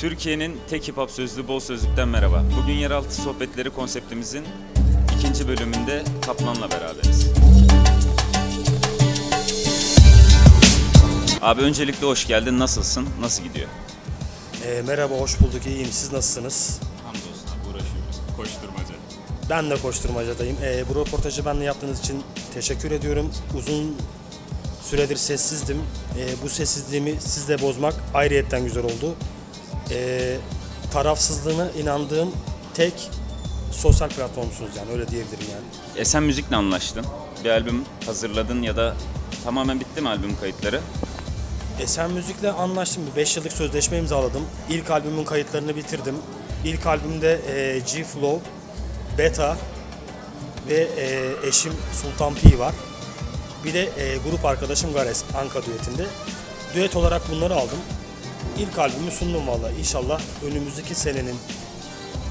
Türkiye'nin tek hip hop sözlü Bol Sözlük'ten merhaba. Bugün Yeraltı Sohbetleri konseptimizin ikinci bölümünde Kaplan'la beraberiz. Abi öncelikle hoş geldin. Nasılsın? Nasıl gidiyor? Merhaba, hoş bulduk. İyiyim. Siz nasılsınız? Hamdolsun abi, uğraşıyoruz. Koşturmaca. Ben de koşturmacadayım. Bu röportajı benimle yaptığınız için teşekkür ediyorum. Uzun süredir sessizdim. Bu sessizliğimi sizle bozmak ayrıyetten güzel oldu. Tarafsızlığına inandığım tek sosyal platformsunuz, yani öyle diyebilirim yani. Sen müzikle anlaştın. Bir albüm hazırladın ya da tamamen bitti mi albüm kayıtları? Sen müzikle anlaştım. 5 yıllık sözleşme imzaladım. İlk albümün kayıtlarını bitirdim. İlk albümde G-Flow, Beta ve eşim Sultan P var. Bir de grup arkadaşım Garez Anka düetinde. Düet olarak bunları aldım. İlk albümü sundum valla. İnşallah önümüzdeki senenin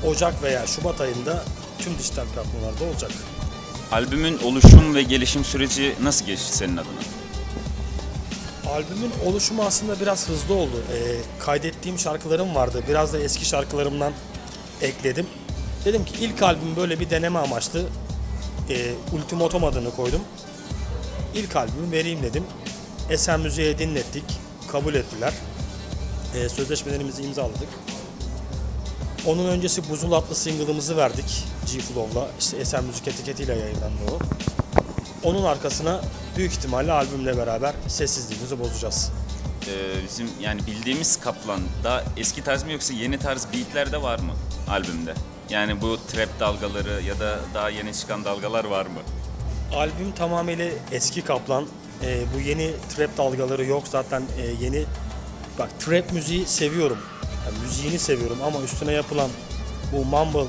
Ocak veya Şubat ayında tüm dijital platformlarda olacak. Albümün oluşum ve gelişim süreci nasıl geçti senin adına? Albümün oluşumu aslında biraz hızlı oldu. Kaydettiğim şarkılarım vardı. Biraz da eski şarkılarımdan ekledim. Dedim ki ilk albüm böyle bir deneme amaçlı. Ultimatom adını koydum. İlk albümü vereyim dedim. Esen Müziği'ye dinlettik. Kabul ettiler. Sözleşmelerimizi imzaladık. Onun öncesi Buzul adlı single'ımızı verdik. G-Flow'la, işte Esen Müzik etiketiyle yayınlandı o. Onun arkasına büyük ihtimalle albümle beraber sessizliğimizi bozacağız. Bizim yani bildiğimiz Kaplan da eski tarz mı, yoksa yeni tarz beatler de var mı albümde? Yani bu trap dalgaları ya da daha yeni çıkan dalgalar var mı? Albüm tamamıyla eski Kaplan. Bu yeni trap dalgaları yok zaten. Yeni bak, trap müziği seviyorum. Yani müziğini seviyorum ama üstüne yapılan bu Mambo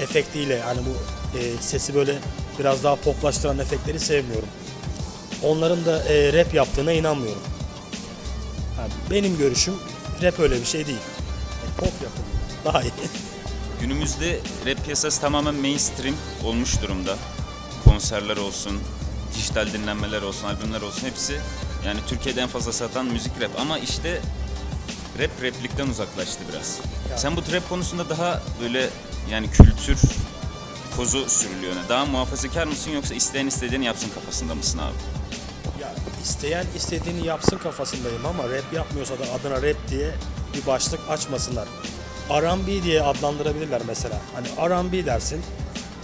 efektiyle, yani bu sesi böyle biraz daha poplaştıran efektleri sevmiyorum. Onların da rap yaptığına inanmıyorum. Yani benim görüşüm, rap öyle bir şey değil. Pop yapımı daha iyi. Günümüzde rap piyasası tamamen mainstream olmuş durumda. Konserler olsun, dijital dinlenmeler olsun, albümler olsun, hepsi. Yani Türkiye'de en fazla satan müzik rap, ama işte rap replikten uzaklaştı biraz. Yani. Sen bu trap konusunda daha böyle, yani kültür kozu sürülüyor. Daha muhafazakar mısın, yoksa isteyen istediğini yapsın kafasında mısın abi? Ya, isteyen istediğini yapsın kafasındayım ama rap yapmıyorsa da adına rap diye bir başlık açmasınlar. R&B diye adlandırabilirler mesela. Hani R&B dersin,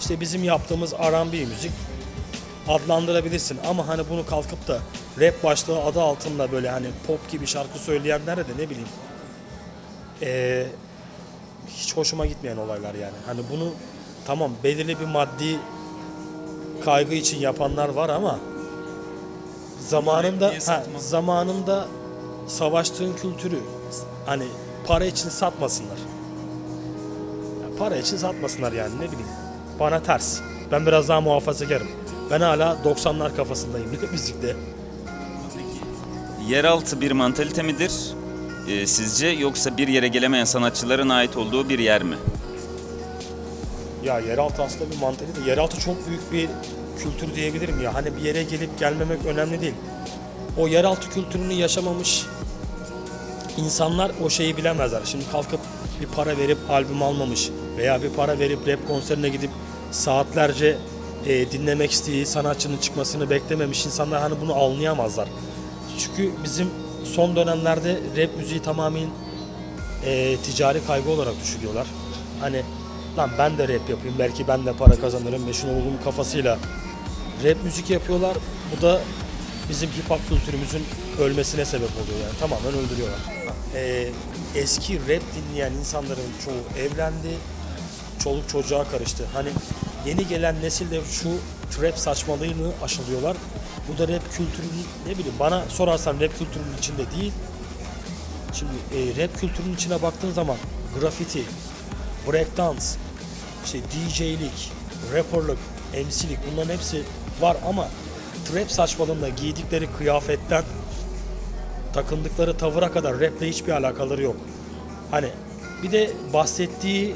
işte bizim yaptığımız R&B müzik adlandırabilirsin ama hani bunu kalkıp da rap başlığı adı altında böyle hani pop gibi şarkı söyleyenler de ne bileyim hiç hoşuma gitmeyen olaylar yani. Hani bunu tamam, belirli bir maddi kaygı için yapanlar var ama zamanında savaştığın kültürü hani para için satmasınlar. Yani para için satmasınlar yani, ne bileyim. Bana ters. Ben biraz daha muhafazakarım. Ben hala 90'lar kafasındayım müzikte. Yeraltı bir mantalite midir sizce, yoksa bir yere gelemeyen sanatçıların ait olduğu bir yer mi? Ya yeraltı aslında bir mantalite. Yeraltı çok büyük bir kültür diyebilirim ya. Hani bir yere gelip gelmemek önemli değil. O yeraltı kültürünü yaşamamış insanlar o şeyi bilemezler. Şimdi kalkıp bir para verip albüm almamış veya bir para verip rap konserine gidip saatlerce dinlemek istediği sanatçının çıkmasını beklememiş insanlar hani bunu anlayamazlar. Çünkü bizim son dönemlerde rap müziği tamamen ticari kaygı olarak düşünüyorlar. Hani lan ben de rap yapayım, belki ben de para kazanırım, meşhur olurum kafasıyla rap müzik yapıyorlar. Bu da bizim hip hop kültürümüzün ölmesine sebep oluyor yani, tamamen öldürüyorlar. Eski rap dinleyen insanların çoğu evlendi, çoluk çocuğa karıştı. Hani yeni gelen nesilde şu trap saçmalığını aşılıyorlar. Bu da rap kültürünün, ne bileyim, bana sorarsan rap kültürünün içinde değil. Şimdi rap kültürünün içine baktığın zaman grafiti, breakdance, işte DJ'lik, rapperlık, MC'lik, bunların hepsi var ama trap saçmalığında giydikleri kıyafetten takındıkları tavıra kadar rap'le hiçbir alakaları yok. Hani bir de bahsettiği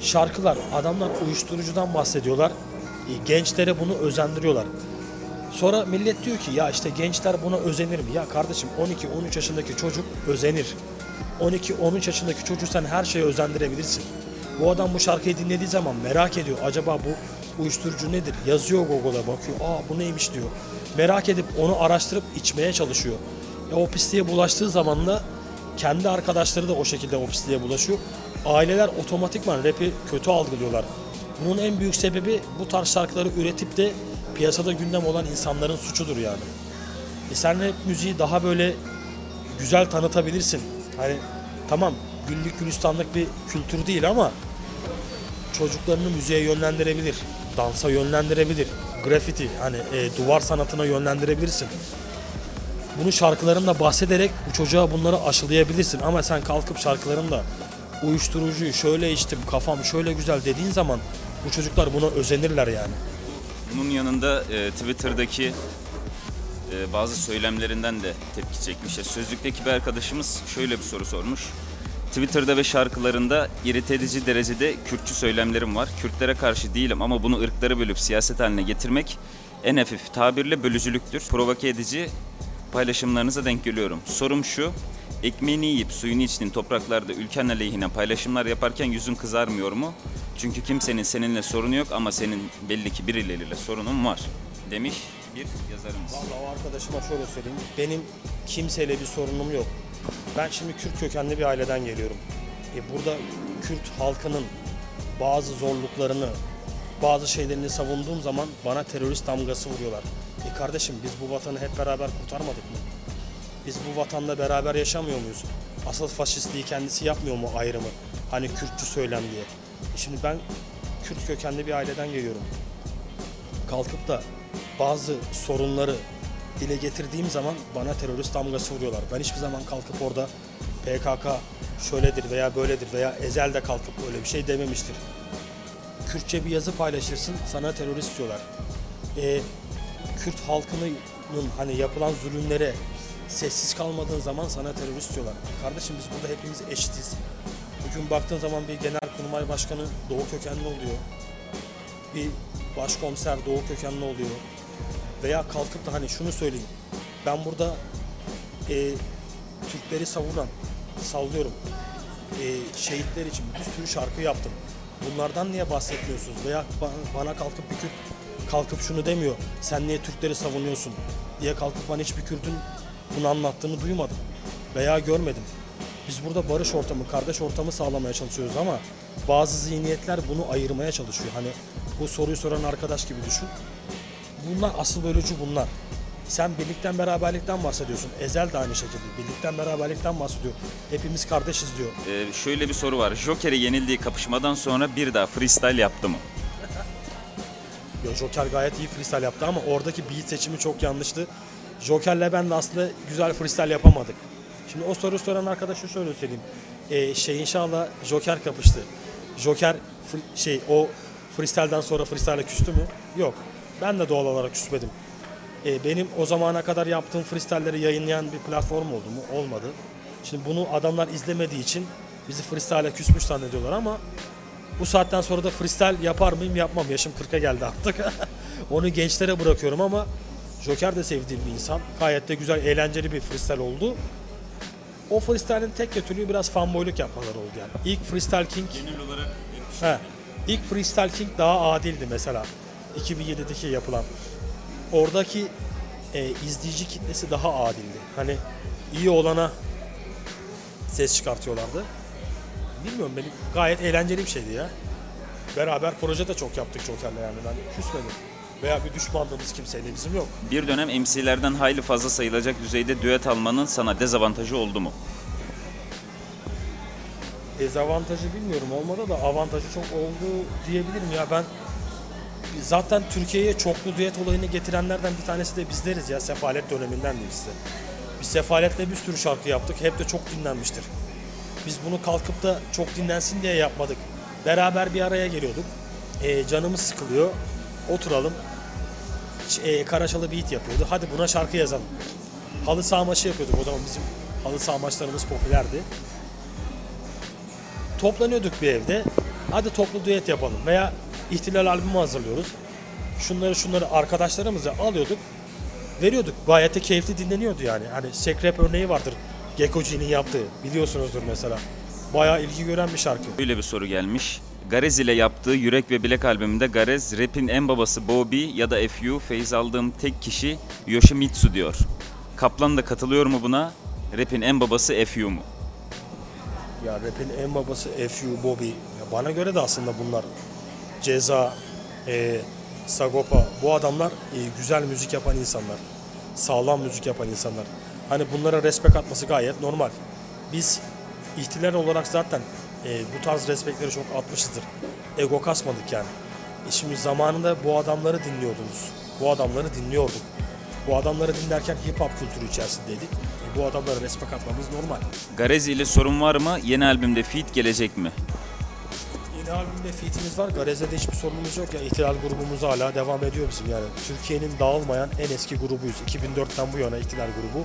şarkılar, adamlar uyuşturucudan bahsediyorlar. Gençlere bunu özendiriyorlar. Sonra millet diyor ki ya işte gençler buna özenir mi? Ya kardeşim, 12-13 yaşındaki çocuk özenir. 12-13 yaşındaki çocuğu sen her şeye özendirebilirsin. Bu adam bu şarkıyı dinlediği zaman merak ediyor. Acaba bu uyuşturucu nedir? Yazıyor Google'a, bakıyor. Aa, bu neymiş diyor. Merak edip onu araştırıp içmeye çalışıyor. O pisliğe bulaştığı zaman da kendi arkadaşları da o şekilde o pisliğe bulaşıyor. Aileler otomatikman rap'i kötü algılıyorlar. Bunun en büyük sebebi bu tarz şarkıları üretip de piyasada gündem olan insanların suçudur yani. Sen rap müziği daha böyle güzel tanıtabilirsin. Hani tamam güllük gülistanlık bir kültür değil ama çocuklarını müziğe yönlendirebilir, dansa yönlendirebilir, grafiti hani duvar sanatına yönlendirebilirsin. Bunu şarkılarında bahsederek bu çocuğa bunları aşılayabilirsin ama sen kalkıp şarkılarında uyuşturucuyu şöyle içtim, kafam şöyle güzel dediğin zaman bu çocuklar buna özenirler yani. Bunun yanında Twitter'daki bazı söylemlerinden de tepki çekmiş. Sözlük'teki bir arkadaşımız şöyle bir soru sormuş. Twitter'da ve şarkılarında irite edici derecede Kürtçü söylemlerim var. Kürtlere karşı değilim ama bunu ırkları bölüp siyaset haline getirmek en hafif tabirle bölücülüktür. Provoke edici paylaşımlarınıza denk geliyorum. Sorum şu, ekmeğini yiyip suyunu içtiğin topraklarda ülken aleyhine paylaşımlar yaparken yüzün kızarmıyor mu? Çünkü kimsenin seninle sorunu yok ama senin belli ki birileriyle sorunun var demiş bir yazarımız. Vallahi o arkadaşıma şöyle söyleyeyim, benim kimseyle bir sorunum yok. Ben şimdi Kürt kökenli bir aileden geliyorum. Burada Kürt halkının bazı zorluklarını, bazı şeylerini savunduğum zaman bana terörist damgası vuruyorlar. Kardeşim biz bu vatanı hep beraber kurtarmadık mı? Biz bu vatanda beraber yaşamıyor muyuz? Asıl faşistliği kendisi yapmıyor mu ayrımı? Hani Kürtçü söylem diye. Şimdi ben Kürt kökenli bir aileden geliyorum. Kalkıp da bazı sorunları dile getirdiğim zaman bana terörist damgası vuruyorlar. Ben hiçbir zaman kalkıp orada PKK şöyledir veya böyledir veya Ezel de kalkıp böyle bir şey dememiştir. Kürtçe bir yazı paylaşırsın, sana terörist diyorlar. Kürt halkının hani yapılan zulümlere sessiz kalmadığın zaman sana terörist diyorlar. Kardeşim biz burada hepimiz eşitiz. Bugün baktığın zaman bir genelkurmay başkanı Doğu kökenli oluyor. Bir başkomiser Doğu kökenli oluyor. Veya kalkıp da hani şunu söyleyeyim. Ben burada Türkleri sallıyorum. Şehitler için bir sürü şarkı yaptım. Bunlardan niye bahsetmiyorsunuz? Veya bana kalkıp bir Kürt kalkıp şunu demiyor, sen niye Türkleri savunuyorsun diye kalkıp bana hiçbir Kürt'ün bunu anlattığını duymadım veya görmedim. Biz burada barış ortamı, kardeş ortamı sağlamaya çalışıyoruz ama bazı zihniyetler bunu ayırmaya çalışıyor. Hani bu soruyu soran arkadaş gibi düşün. Bunlar asıl bölücü bunlar. Sen birlikten beraberlikten bahsediyorsun. Ezel de aynı şekilde birlikten beraberlikten bahsediyor. Hepimiz kardeşiz diyor. Şöyle bir soru var. Joker'e yenildiği kapışmadan sonra bir daha freestyle yaptı mı? Joker gayet iyi freestyle yaptı ama oradaki beat seçimi çok yanlıştı. Joker'le ben de aslında güzel freestyle yapamadık. Şimdi o soruyu soran arkadaşı şöyle söyleyeyim. İnşallah Joker kapıştı. Joker o freestyle'den sonra freestyle'e küstü mü? Yok. Ben de doğal olarak küsmedim. Benim o zamana kadar yaptığım freestyle'leri yayınlayan bir platform oldu mu? Olmadı. Şimdi bunu adamlar izlemediği için bizi freestyle'e küsmüş zannediyorlar ama bu saatten sonra da freestyle yapar mıyım yapmam. Yaşım 40'a geldi artık. Onu gençlere bırakıyorum ama Joker de sevdiğim bir insan. Gayet de güzel, eğlenceli bir freestyle oldu. O freestyle'in tek kötülüğü biraz fanboyluk yapmaları oldu yani. İlk Freestyle King... Genel olarak... İlk Freestyle King daha adildi mesela. 2007'deki yapılan. Oradaki izleyici kitlesi daha adildi. Hani iyi olana ses çıkartıyorlardı. Bilmiyorum, benim gayet eğlenceli bir şeydi ya. Beraber proje de çok yaptık Joker'le yani. Ben küsmedim. Veya bir düşmanlığımız kimseyle bizim yok. Bir dönem MC'lerden hayli fazla sayılacak düzeyde düet almanın sana dezavantajı oldu mu? Dezavantajı bilmiyorum, olmadı da avantajı çok oldu diyebilirim ya. Ben zaten Türkiye'ye çoklu düet olayını getirenlerden bir tanesi de bizleriz ya. Sefalet döneminden de işte. Biz Sefalet'le bir sürü şarkı yaptık. Hep de çok dinlenmiştir. Biz bunu kalkıp da çok dinlensin diye yapmadık. Beraber bir araya geliyorduk. Canımız sıkılıyor. Oturalım. Karaçalı beat yapıyordu. Hadi buna şarkı yazalım. Halı saha maçı yapıyorduk. O zaman bizim halı saha maçlarımız popülerdi. Toplanıyorduk bir evde. Hadi toplu düet yapalım. Veya İhtilal albümü hazırlıyoruz. Şunları arkadaşlarımıza alıyorduk. Veriyorduk. Gayet de keyifli dinleniyordu yani. Hani Sekrep örneği vardır. Gekoci'nin yaptığı, biliyorsunuzdur mesela. Bayağı ilgi gören bir şarkı. Böyle bir soru gelmiş. Garez ile yaptığı Yürek ve Bilek albümünde Garez, rap'in en babası Bobby ya da F.U. feyz aldığım tek kişi Yoshimitsu diyor. Kaplan da katılıyor mu buna? Rap'in en babası F.U. mu? Ya rap'in en babası F.U. Bobby. Ya bana göre de aslında bunlar Ceza, Sagopa, bu adamlar güzel müzik yapan insanlar. Sağlam müzik yapan insanlar. Hani bunlara respekt atması gayet normal. Biz ihtilal olarak zaten bu tarz respektleri çok atmışızdır. Ego kasmadık yani. Şimdi zamanında bu adamları dinliyordunuz. Bu adamları dinliyorduk. Bu adamları dinlerken hip hop kültürü içerisindeydik. Bu adamlara respekt atmamız normal. Garezi ile sorun var mı? Yeni albümde feat gelecek mi? Yeni albümde feat'imiz var. Garezi'de hiçbir sorunumuz yok. Yani İhtilal grubumuz hala devam ediyor bizim yani. Türkiye'nin dağılmayan en eski grubuyuz. 2004'ten bu yana İhtilal grubu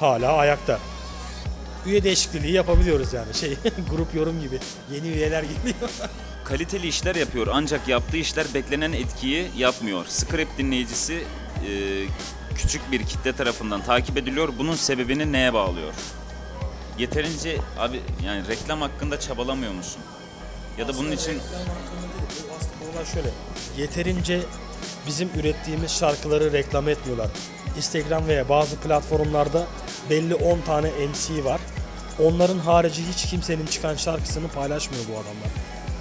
hala ayakta. Üye değişikliği yapabiliyoruz yani grup yorum gibi, yeni üyeler geliyor. Kaliteli işler yapıyor ancak yaptığı işler beklenen etkiyi yapmıyor. Script dinleyicisi küçük bir kitle tarafından takip ediliyor. Bunun sebebini neye bağlıyor? Yeterince abi yani reklam hakkında çabalamıyor musun? Ya da aslında bunun için... Reklam hakkında değil, bu aslında olan şöyle. Yeterince bizim ürettiğimiz şarkıları reklam etmiyorlar. Instagram veya bazı platformlarda belli 10 tane MC var. Onların harici hiç kimsenin çıkan şarkısını paylaşmıyor bu adamlar.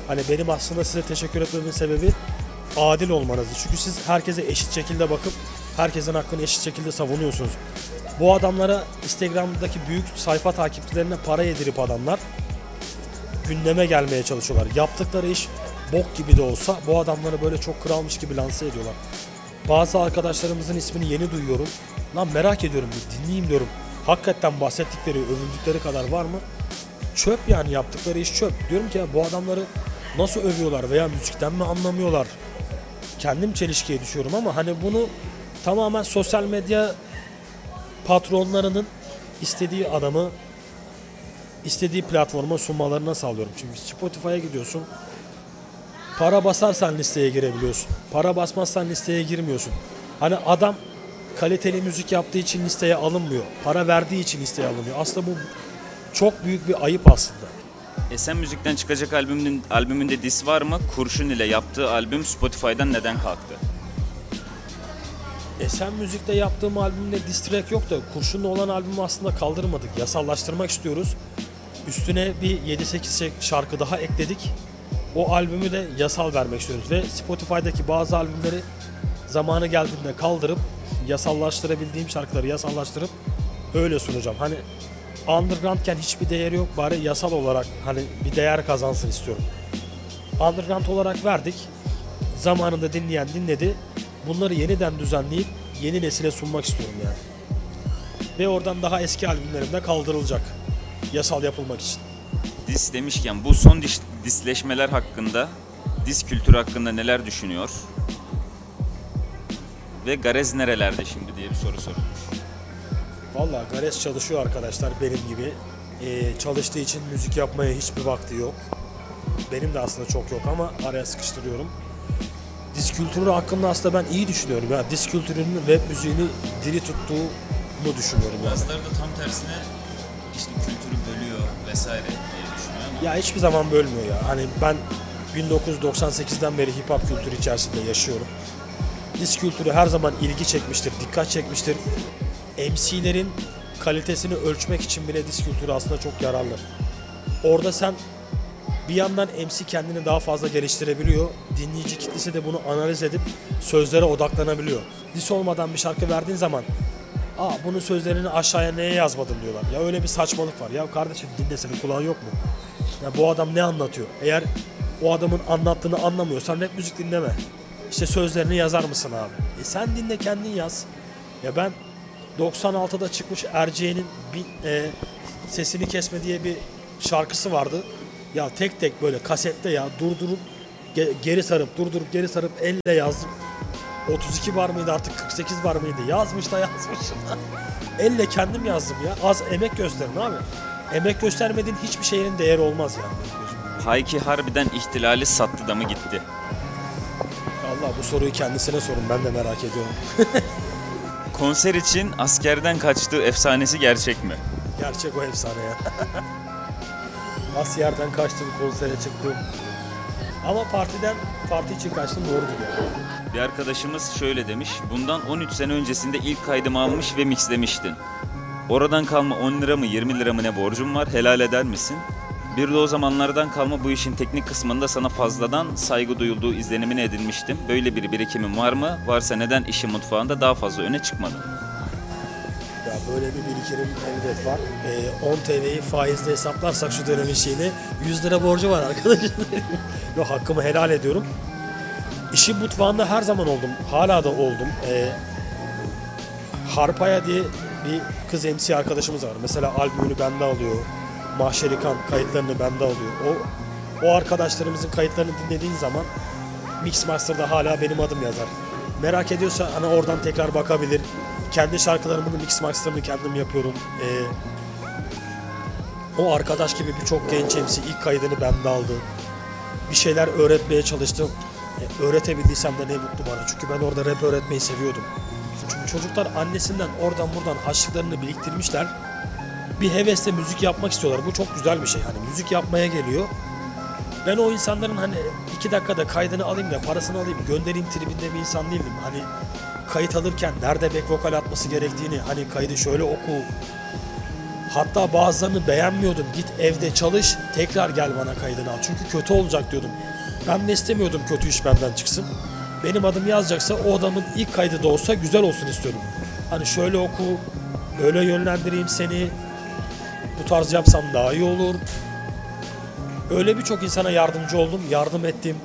Hani benim aslında size teşekkür etmemin sebebi adil olmanızdı. Çünkü siz herkese eşit şekilde bakıp herkesin hakkını eşit şekilde savunuyorsunuz. Bu adamlara Instagram'daki büyük sayfa takipçilerine para yedirip adamlar gündeme gelmeye çalışıyorlar. Yaptıkları iş bok gibi de olsa bu adamları böyle çok kralmış gibi lanse ediyorlar. Bazı arkadaşlarımızın ismini yeni duyuyorum. Lan merak ediyorum, dinleyeyim diyorum. Hakikaten bahsettikleri, övündükleri kadar var mı? Çöp yani, yaptıkları iş çöp. Diyorum ki ya bu adamları nasıl övüyorlar veya müzikten mi anlamıyorlar? Kendim çelişkiye düşüyorum ama hani bunu tamamen sosyal medya patronlarının istediği adamı, istediği platforma sunmalarına sağlıyorum. Çünkü Spotify'a gidiyorsun, para basarsan listeye girebiliyorsun. Para basmazsan listeye girmiyorsun. Hani adam kaliteli müzik yaptığı için listeye alınmıyor. Para verdiği için listeye alınıyor. Aslında bu çok büyük bir ayıp aslında. Esen Müzik'ten çıkacak albümünde diss var mı? Kurşun ile yaptığı albüm Spotify'dan neden kalktı? Esen Müzik'te yaptığım albümde diss track yok da Kurşun'la olan albümü aslında kaldırmadık. Yasallaştırmak istiyoruz. Üstüne bir 7-8 şarkı daha ekledik. O albümü de yasal vermek istiyoruz ve Spotify'daki bazı albümleri zamanı geldiğinde kaldırıp yasallaştırabildiğim şarkıları yasallaştırıp öyle sunacağım. Hani undergroundken hiçbir değeri yok, bari yasal olarak hani bir değer kazansın istiyorum. Underground olarak verdik, zamanında dinleyen dinledi, bunları yeniden düzenleyip yeni nesile sunmak istiyorum yani. Ve oradan daha eski albümlerimde kaldırılacak yasal yapılmak için. Dis demişken bu son disleşmeler hakkında, dis kültürü hakkında neler düşünüyor? Ve Garez nerelerde şimdi diye bir soru sorulmuş. Valla Garez çalışıyor arkadaşlar benim gibi. Çalıştığı için müzik yapmaya hiçbir vakti yok. Benim de aslında çok yok ama araya sıkıştırıyorum. Dis kültürü hakkında aslında ben iyi düşünüyorum. Yani dis kültürünün rap müziğini diri tuttuğunu düşünüyorum. Bazıları da tam tersine işte kültürü bölüyor vesaire diye düşünüyor ama... Ya hiçbir zaman bölmüyor ya. Hani ben 1998'den beri hip hop kültürü içerisinde yaşıyorum. Dis kültürü her zaman ilgi çekmiştir, dikkat çekmiştir. MC'lerin kalitesini ölçmek için bile dis kültürü aslında çok yararlı. Orada sen bir yandan MC kendini daha fazla geliştirebiliyor. Dinleyici kitlesi de bunu analiz edip sözlere odaklanabiliyor. Dis olmadan bir şarkı verdiğin zaman "Aa, bunun sözlerini aşağıya neye yazmadım?" diyorlar. Ya öyle bir saçmalık var. Ya kardeşim dinlesene, kulağın yok mu? Ya bu adam ne anlatıyor? Eğer o adamın anlattığını anlamıyorsan rap müzik dinleme. İşte sözlerini yazar mısın abi? Sen dinle, kendin yaz. Ya ben 96'da çıkmış Erceğ'nin Sesini Kesme diye bir şarkısı vardı. Ya tek tek böyle kasette ya durdurup geri sarıp durdurup geri sarıp elle yazdım. 32 bar mıydı artık 48 bar mıydı? Yazmış da yazmışım. Elle kendim yazdım ya. Az emek gösterin abi. Emek göstermediğin hiçbir şeyin değeri olmaz yani. Hayki harbiden ihtilali sattı da mı gitti? Allah, bu soruyu kendisine sorun, ben de merak ediyorum. Konser için askerden kaçtığı efsanesi gerçek mi? Gerçek o efsane ya. Nasıl yerden kaçtım, konsere çıktım. Ama parti için kaçtım, doğru biliyorum. Bir arkadaşımız şöyle demiş, bundan 13 sene öncesinde ilk kaydımı almış ve mixlemiştin. Oradan kalma 10 lira mı 20 lira mı ne borcum var, helal eder misin? Bir de o zamanlardan kalma bu işin teknik kısmında sana fazladan saygı duyulduğu izlenimini edinmiştim. Böyle bir birikimim var mı? Varsa neden işin mutfağında daha fazla öne çıkmadın? Ya böyle bir birikimim elbet var. 10 TL'yi faizle hesaplarsak şu dönemin şeyini 100 lira borcu var arkadaşlar. Yok, hakkımı helal ediyorum. İşin mutfağında her zaman oldum. Hala da oldum. Harpaya diye bir kız MC arkadaşımız var. Mesela albümünü bende alıyor. Mahşer-i Kamp kayıtlarını bende alıyor. O arkadaşlarımızın kayıtlarını dinlediğin zaman Mix Master'da hala benim adım yazar. Merak ediyorsa hani oradan tekrar bakabilir. Kendi şarkılarımın Mix Master'ını kendim yapıyorum. O arkadaş gibi birçok genç MC ilk kaydını bende aldı. Bir şeyler öğretmeye çalıştım. Öğretebildiysem de ne mutlu bana. Çünkü ben orada rap öğretmeyi seviyordum. Çünkü çocuklar annesinden oradan buradan haşlıklarını biriktirmişler. Bir hevesle müzik yapmak istiyorlar. Bu çok güzel bir şey. Hani müzik yapmaya geliyor. Ben o insanların hani 2 dakikada kaydını alayım da parasını alayım, göndereyim tribinde bir insan değildim. Hani kayıt alırken nerede back vokal atması gerektiğini, hani kaydı şöyle oku. Hatta bazılarını beğenmiyordum. Git evde çalış, tekrar gel bana kaydını al. Çünkü kötü olacak diyordum. Ben de istemiyordum kötü iş benden çıksın. Benim adım yazacaksa o adamın ilk kaydı da olsa güzel olsun istiyordum. Hani şöyle oku, böyle yönlendireyim seni. Bu tarz yapsam daha iyi olur. Öyle birçok insana yardımcı oldum, yardım ettim.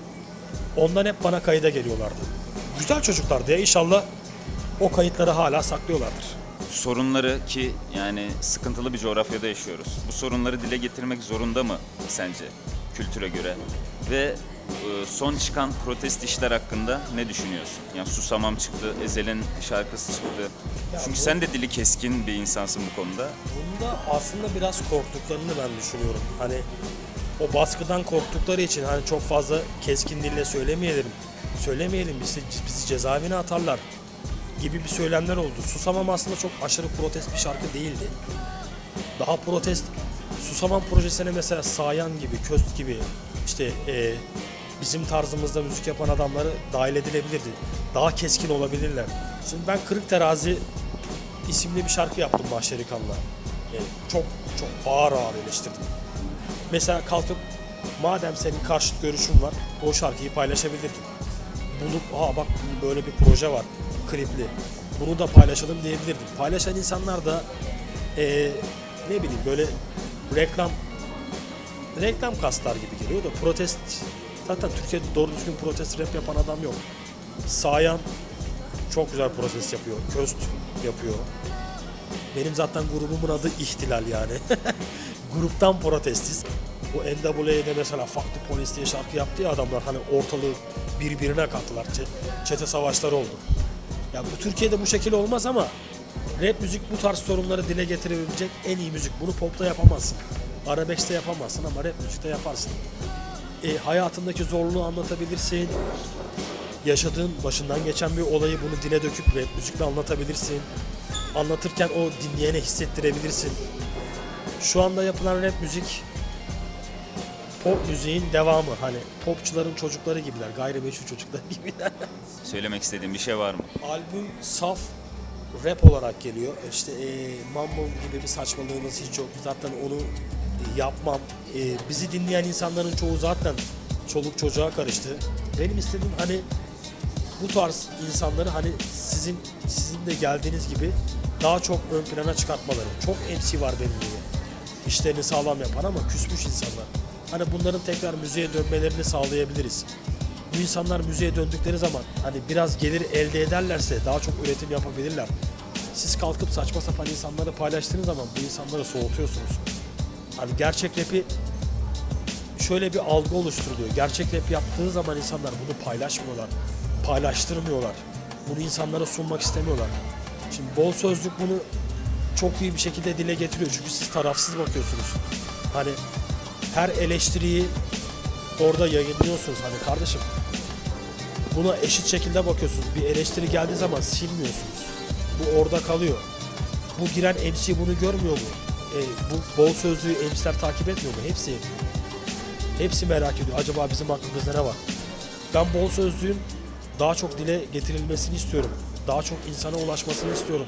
Ondan hep bana kayıda geliyorlardı. Güzel çocuklar diye inşallah o kayıtları hala saklıyorlardır. Sorunları ki yani sıkıntılı bir coğrafyada yaşıyoruz. Bu sorunları dile getirmek zorunda mı sence kültüre göre? Ve son çıkan protest işler hakkında ne düşünüyorsun? Yani Susamam çıktı, Ezel'in şarkısı çıktı. Ya çünkü sen de dili keskin bir insansın bu konuda. Bunda aslında biraz korktuklarını ben düşünüyorum. Hani o baskıdan korktukları için hani çok fazla keskin dille söylemeyelim bizi cezaevine atarlar gibi bir söylemler oldu. Susamam aslında çok aşırı protest bir şarkı değildi. Daha protest Susamam projesine mesela Sayan gibi, Köst gibi işte bizim tarzımızda müzik yapan adamları dahil edilebilirdi. Daha keskin olabilirler. Şimdi ben Kırık Terazi isimli bir şarkı yaptım Mahşer-i Kamp'la. Çok ağır eleştirdim. Mesela kalkıp madem senin karşıt görüşün var, o şarkıyı paylaşabilirdin. Bulup bak böyle bir proje var, klipli. Bunu da paylaşalım diyebilirdim. Paylaşan insanlar da ne bileyim böyle reklam kaslar gibi geliyor da protest, zaten Türkiye'de doğru düzgün protest rap yapan adam yok. Sayan çok güzel protest yapıyor, Köst yapıyor. Benim zaten grubumun adı İhtilal yani. Gruptan protestiz. Bu NWA'de mesela Fakti Polis diye şarkı yaptı ya adamlar, hani ortalığı birbirine kattılar. Çete savaşları oldu. Ya bu Türkiye'de bu şekilde olmaz ama rap müzik bu tarz sorunları dile getirebilecek en iyi müzik. Bunu popta yapamazsın. Arabex'te yapamazsın ama rap müzikte yaparsın. Hayatındaki zorluğu anlatabilirsin. Yaşadığın, başından geçen bir olayı bunu dile döküp rap müzikle anlatabilirsin. Anlatırken o dinleyene hissettirebilirsin. Şu anda yapılan rap müzik pop müziğin devamı. Hani popçuların çocukları gibiler, gayrimeşru çocukları gibiler. Söylemek istediğin bir şey var mı? Albüm saf rap olarak geliyor. İşte Mambo gibi bir saçmalığımız hiç yok. Zaten onu yapmam. Bizi dinleyen insanların çoğu zaten çoluk çocuğa karıştı. Benim istediğim hani bu tarz insanları hani sizin de geldiğiniz gibi daha çok ön plana çıkartmaları. Çok MC var benim gibi. İşlerini sağlam yapan ama küsmüş insanlar. Hani bunların tekrar müziğe dönmelerini sağlayabiliriz. Bu insanlar müziğe döndükleri zaman hani biraz gelir elde ederlerse daha çok üretim yapabilirler. Siz kalkıp saçma sapan insanları paylaştığınız zaman bu insanları soğutuyorsunuz. Hani gerçek rap'i şöyle bir algı oluşturuluyor. Gerçek rap yaptığı zaman insanlar bunu paylaşmıyorlar, paylaştırmıyorlar. Bunu insanlara sunmak istemiyorlar. Şimdi Bol Sözlük bunu çok iyi bir şekilde dile getiriyor. Çünkü siz tarafsız bakıyorsunuz. Hani her eleştiriyi orada yayınlıyorsunuz. Hani kardeşim buna eşit şekilde bakıyorsunuz. Bir eleştiri geldiği zaman silmiyorsunuz. Bu orada kalıyor. Bu giren MC bunu görmüyor mu? bu bol sözlüğü elçiler takip etmiyor mu? Hepsi merak ediyor. Acaba bizim aklımızda ne var? Ben bol sözlüğün daha çok dile getirilmesini istiyorum. Daha çok insana ulaşmasını istiyorum.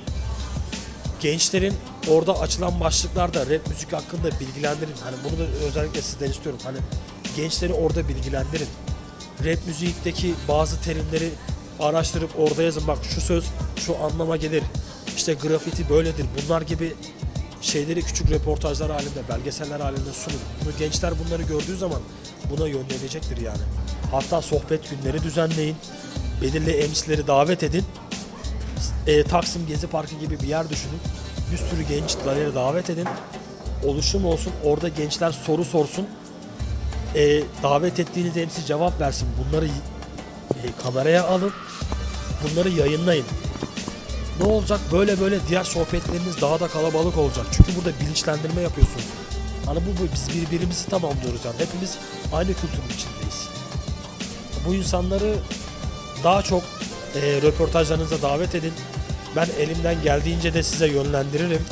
Gençlerin orada açılan başlıklarda rap müzik hakkında bilgilendirin. Hani bunu da özellikle sizden istiyorum. Hani gençleri orada bilgilendirin. Rap müzikteki bazı terimleri araştırıp orada yazın. Bak şu söz şu anlama gelir. İşte grafiti böyledir. Bunlar gibi şeyleri küçük röportajlar halinde, belgeseller halinde sunun. Bunu gençler bunları gördüğü zaman buna yönelecektir yani. Hatta sohbet günleri düzenleyin. Belirli MC'leri davet edin. Taksim Gezi Parkı gibi bir yer düşünün. Bir sürü gençleri davet edin. Oluşum olsun. Orada gençler soru sorsun. Davet ettiğiniz MC cevap versin. Bunları kameraya alın. Bunları yayınlayın. Ne olacak? Böyle böyle diğer sohbetleriniz daha da kalabalık olacak. Çünkü burada bilinçlendirme yapıyorsunuz. Hani bu biz birbirimizi tamamlıyoruz yani. Hepimiz aynı kültürün içindeyiz. Bu insanları daha çok röportajlarınıza davet edin. Ben elimden geldiğince de size yönlendiririm.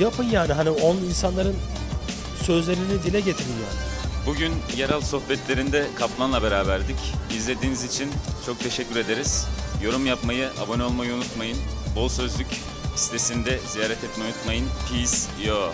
Yapın yani, hani on insanların sözlerini dile getirin yani. Bugün Yeraltı Sohbetlerinde Kaplan'la beraberdik. İzlediğiniz için çok teşekkür ederiz. Yorum yapmayı, abone olmayı unutmayın. Bol Sözlük sitesinde ziyaret etmeyi unutmayın. Peace, yo.